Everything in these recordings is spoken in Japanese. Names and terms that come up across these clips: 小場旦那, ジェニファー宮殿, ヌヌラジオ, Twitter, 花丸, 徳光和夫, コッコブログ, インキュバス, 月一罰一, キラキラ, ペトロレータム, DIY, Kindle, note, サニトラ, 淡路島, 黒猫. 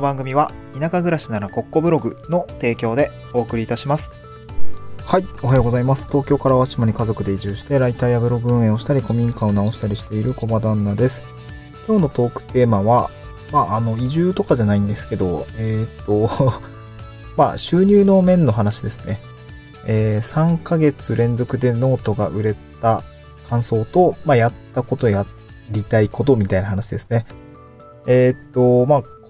の番組は田舎暮らしならコッコブログの提供でお送りいたします。はい、おはようございます。東京から淡島に家族で移住してライターやブログ運営をしたり古民家を直したりしている小場旦那です。今日のトークテーマは移住とかじゃないんですけど収入の面の話ですね。3ヶ月連続でノートが売れた感想と、やったことやりたいことみたいな話ですね。個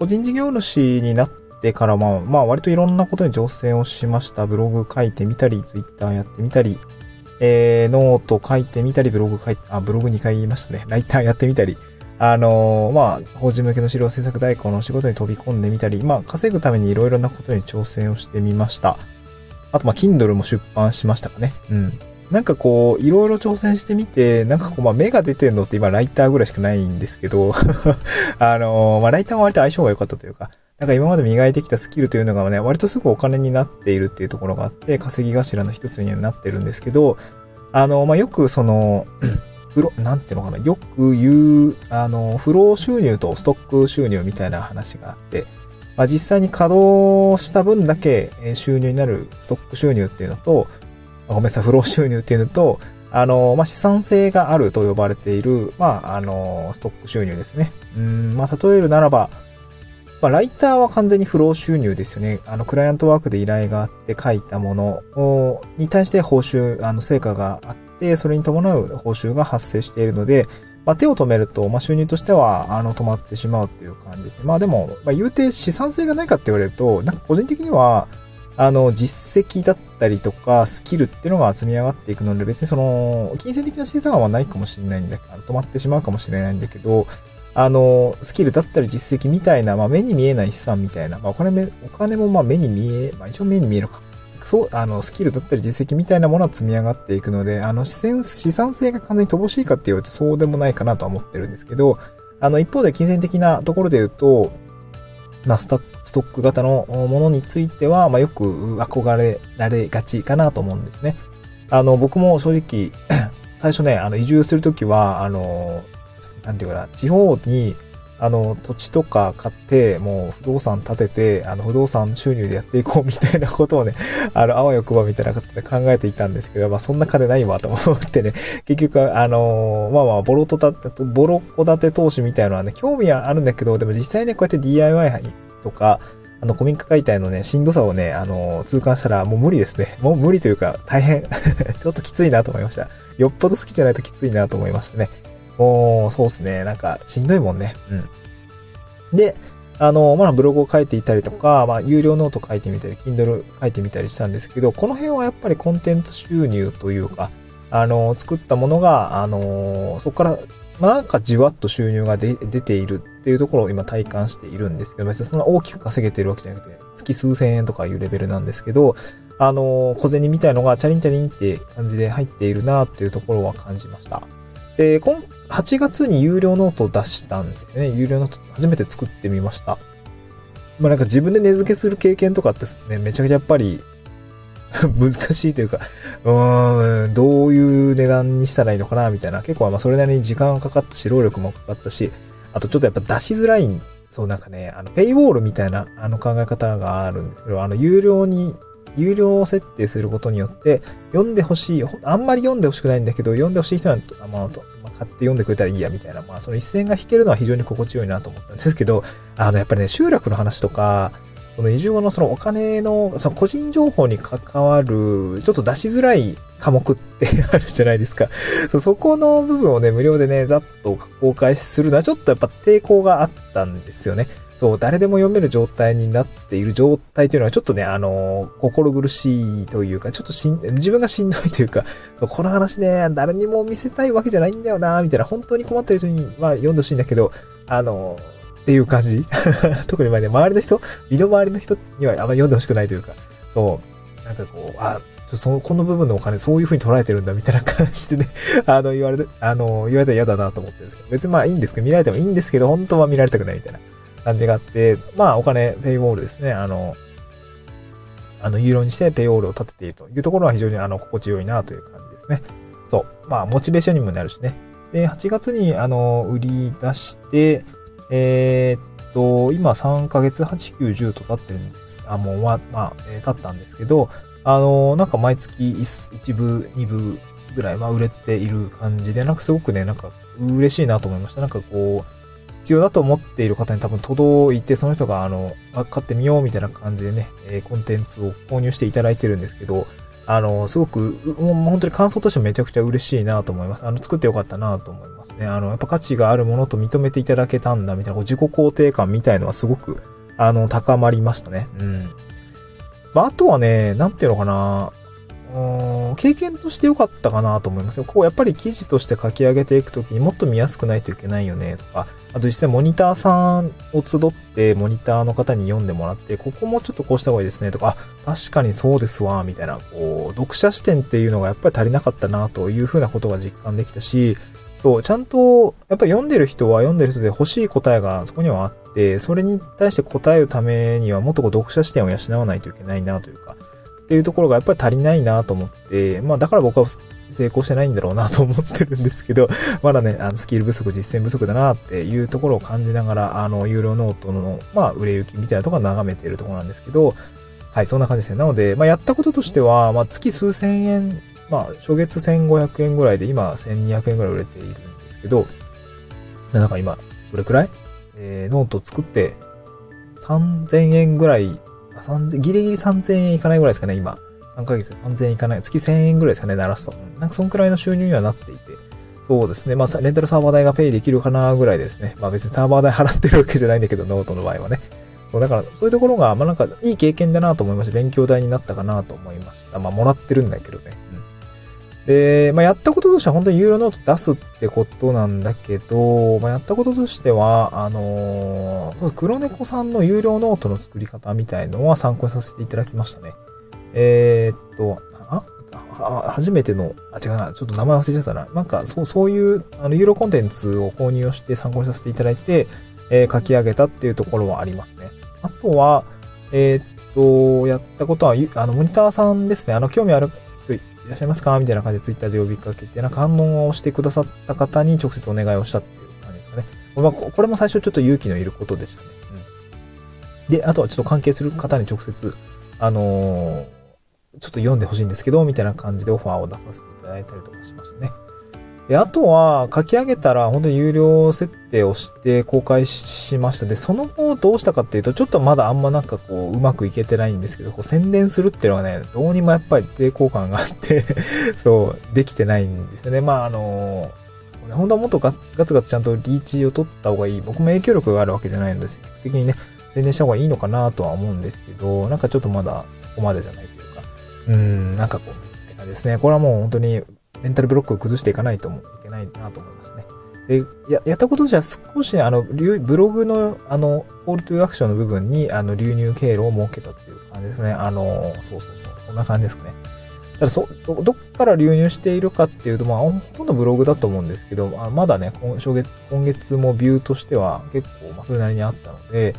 人事業主になってから割といろんなことに挑戦をしました。ブログ書いてみたり、ツイッターやってみたり、ノート書いてみたり、ブログ2回言いましたね。ライターやってみたり、法人向けの資料制作代行のお仕事に飛び込んでみたり、稼ぐためにいろいろなことに挑戦をしてみました。あとKindle も出版しましたかね。いろいろ挑戦してみて、目が出てんのって今ライターぐらいしかないんですけど、ライターは割と相性が良かったというか、今まで磨いてきたスキルというのがね、割とすぐお金になっているっていうところがあって、稼ぎ頭の一つにはなってるんですけど、よくよく言う、不労収入とストック収入みたいな話があって、実際に稼働した分だけ収入になるストック収入っていうのと、不労収入っていうのと、資産性があると呼ばれている、ストック収入ですね。例えるならば、ライターは完全に不労収入ですよね。クライアントワークで依頼があって書いたものに対して報酬、成果があって、それに伴う報酬が発生しているので、手を止めると、収入としては、止まってしまうっていう感じですね。言うて資産性がないかって言われると、個人的には、実績だったりとか、スキルっていうのが積み上がっていくので、別に金銭的な資産はないかもしれないんだけど、止まってしまうかもしれないんだけど、スキルだったり実績みたいな、目に見えない資産みたいな、お金も目に見え、一応目に見えるか。スキルだったり実績みたいなものは積み上がっていくので、資産性が完全に乏しいかって言われるとそうでもないかなとは思ってるんですけど、一方で金銭的なところで言うと、ストック型のものについては、よく憧れられがちかなと思うんですね。僕も正直、最初ね、移住するときは、地方に、土地とか買って、もう不動産建てて、不動産収入でやっていこうみたいなことをね、あわよくばみたいな形で考えていたんですけど、そんな金ないわと思ってね、結局、ボロ戸建て投資みたいなのはね、興味はあるんだけど、でも実際ね、こうやって DIY とか、古民家解体のね、しんどさをね、痛感したらもう無理ですね。もう無理というか、大変。ちょっときついなと思いました。よっぽど好きじゃないときついなと思いましたね。そうですね。しんどいもんね。で、ブログを書いていたりとか、有料ノート書いてみたり、Kindle 書いてみたりしたんですけど、この辺はやっぱりコンテンツ収入というか、作ったものが、そこから、じわっと収入が出ているっていうところを今体感しているんですけど、別にそんな大きく稼げてるわけじゃなくて、月数千円とかいうレベルなんですけど、小銭みたいのがチャリンチャリンって感じで入っているなっていうところは感じました。で、8月に有料ノートを出したんですね。有料ノート初めて作ってみました。自分で値付けする経験とかってね、めちゃくちゃやっぱり難しいというか、どういう値段にしたらいいのかなみたいな。結構それなりに時間がかかったし、労力もかかったし、あとちょっとやっぱ出しづらい、ペイウォールみたいな考え方があるんですけど、有料を設定することによって、読んでほしい、あんまり読んでほしくないんだけど、読んでほしい人は、買って読んでくれたらいいや、みたいな、その一線が引けるのは非常に心地よいなと思ったんですけど、やっぱりね、集落の話とか、その移住後のそのお金の、その個人情報に関わる、ちょっと出しづらい科目ってあるじゃないですか。そこの部分をね、無料でね、ざっと公開するのは、ちょっとやっぱ抵抗があったんですよね。誰でも読める状態になっている状態というのはちょっとね、心苦しいというか、ちょっと自分がしんどいというか、この話ね、誰にも見せたいわけじゃないんだよな、みたいな、本当に困ってる人に読んでほしいんだけど、っていう感じ。特に周りの人、身の回りの人にはあんまり読んでほしくないというか、この部分のお金、そういう風に捉えてるんだ、みたいな感じでね、言われたら嫌だなと思ってるんですけど、別にいいんですけど、見られてもいいんですけど、本当は見られたくないみたいな感じがあって、お金、ペイウォールですね。有料にしてペイウォールを立てているというところは非常に心地よいなという感じですね。モチベーションにもなるしね。で、8月に売り出して、今3ヶ月、8、9、10と経ってるんです。もう、経ったんですけど、なんか毎月1部、2部ぐらい、売れている感じで、なんかすごくね、なんか嬉しいなと思いました。なんかこう、必要だと思っている方に多分届いて、その人が、買ってみようみたいな感じでね、コンテンツを購入していただいてるんですけど、すごく、もう本当に感想としてめちゃくちゃ嬉しいなと思います。作ってよかったなと思いますね。やっぱ価値があるものと認めていただけたんだみたいな、自己肯定感みたいのはすごく、高まりましたね。うん。あとはね、なんていうのかな、経験としてよかったかなと思いますよ。やっぱり記事として書き上げていくときにもっと見やすくないといけないよねとか、あと実際モニターさんを集ってモニターの方に読んでもらって、ここもちょっとこうした方がいいですねとか、確かにそうですわ、みたいな、読者視点っていうのがやっぱり足りなかったなというふうなことが実感できたし、そう、ちゃんと、やっぱり読んでる人は読んでる人で欲しい答えがそこにはあって、それに対して答えるためにはもっと読者視点を養わないといけないなというか、っていうところがやっぱり足りないなと思って、だから僕は成功してないんだろうなと思ってるんですけど、まだね、スキル不足、実践不足だなっていうところを感じながら、有料ノートの、売れ行きみたいなところを眺めているところなんですけど、はい、そんな感じですね。なので、やったこととしては、月数千円、初月1500円ぐらいで、今1200円ぐらい売れているんですけど、なんか今、どれくらい？ノート作って、3000円ぐらい、ギリギリ3000円いかないぐらいですかね、今。3ヶ月で3000円いかない。月1000円ぐらいですかね、鳴らすと。なんかそんくらいの収入にはなっていて。そうですね。レンタルサーバー代がペイできるかなぐらいですね。別にサーバー代払ってるわけじゃないんだけど、ノートの場合はね。そう、だから、そういうところが、なんか、いい経験だなと思いました。勉強代になったかなと思いました。もらってるんだけどね。うん、で、やったこととしては、本当に有料ノート出すってことなんだけど、やったこととしては、黒猫さんの有料ノートの作り方みたいのは参考にさせていただきましたね。初めての、違うな、ちょっと名前忘れちゃったな。なんか、そういう、有料コンテンツを購入をして参考にさせていただいて、書き上げたっていうところはありますね。あとは、やったことは、モニターさんですね。興味ある人いらっしゃいますかみたいな感じでツイッターで呼びかけて、なんか反応をしてくださった方に直接お願いをしたっていう感じですかね。これも最初ちょっと勇気のいることでしたね。うん、で、あとはちょっと関係する方に直接、ちょっと読んでほしいんですけど、みたいな感じでオファーを出させていただいたりとかしましたね。で、あとは書き上げたら本当に有料設定をして公開しました。で、その後どうしたかっていうと、ちょっとまだあんまなんかうまくいけてないんですけど、宣伝するっていうのはね、どうにもやっぱり抵抗感があって、そう、できてないんですよね。本当はもっとガツガツちゃんとリーチを取った方がいい。僕も影響力があるわけじゃないので、積極的にね、宣伝した方がいいのかなとは思うんですけど、なんかちょっとまだそこまでじゃないというか、なんかって感じですね。これはもう本当にメンタルブロックを崩していかないともいけないなと思いますね。で、やったことじゃ少しブログのコールトゥーアクションの部分に流入経路を設けたっていう感じですね。そんな感じですね。ただどっから流入しているかっていうと、ほとんどブログだと思うんですけど、まだね、今月もビューとしては結構、それなりにあったので、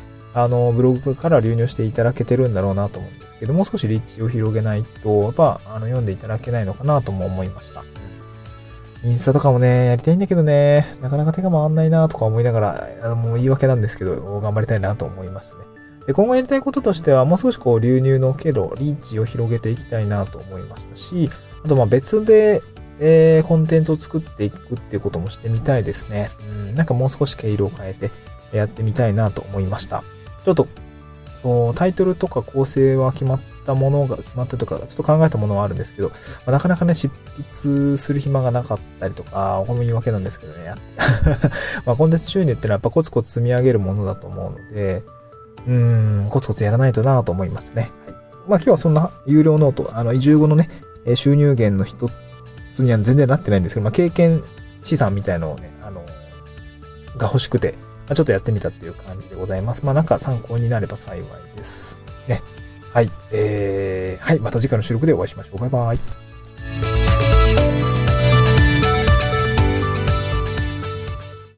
ブログから流入していただけてるんだろうなと思うんですけども、少しリーチを広げないと、やっぱ、読んでいただけないのかなとも思いました。インスタとかもね、やりたいんだけどね、なかなか手が回んないなとか思いながら、もう言い訳なんですけど、頑張りたいなと思いましたね。で、今後やりたいこととしては、もう少し流入の経路、リーチを広げていきたいなと思いましたし、あと、別で、コンテンツを作っていくっていうこともしてみたいですね。なんかもう少し毛色を変えて、やってみたいなと思いました。ちょっと、タイトルとか構成は決まったとか、ちょっと考えたものはあるんですけど、なかなかね、執筆する暇がなかったりとか、これも言い訳なんですけどね、コンテンツ収入ってのはやっぱコツコツ積み上げるものだと思うので、コツコツやらないとなと思いましたね。はい。今日はそんな有料ノート、移住後のね、収入源の一つには全然なってないんですけど、経験資産みたいのをね、が欲しくて、ちょっとやってみたっていう感じでございます。なんか参考になれば幸いです。ね。はい。はい。また次回の収録でお会いしましょう。バイバイ。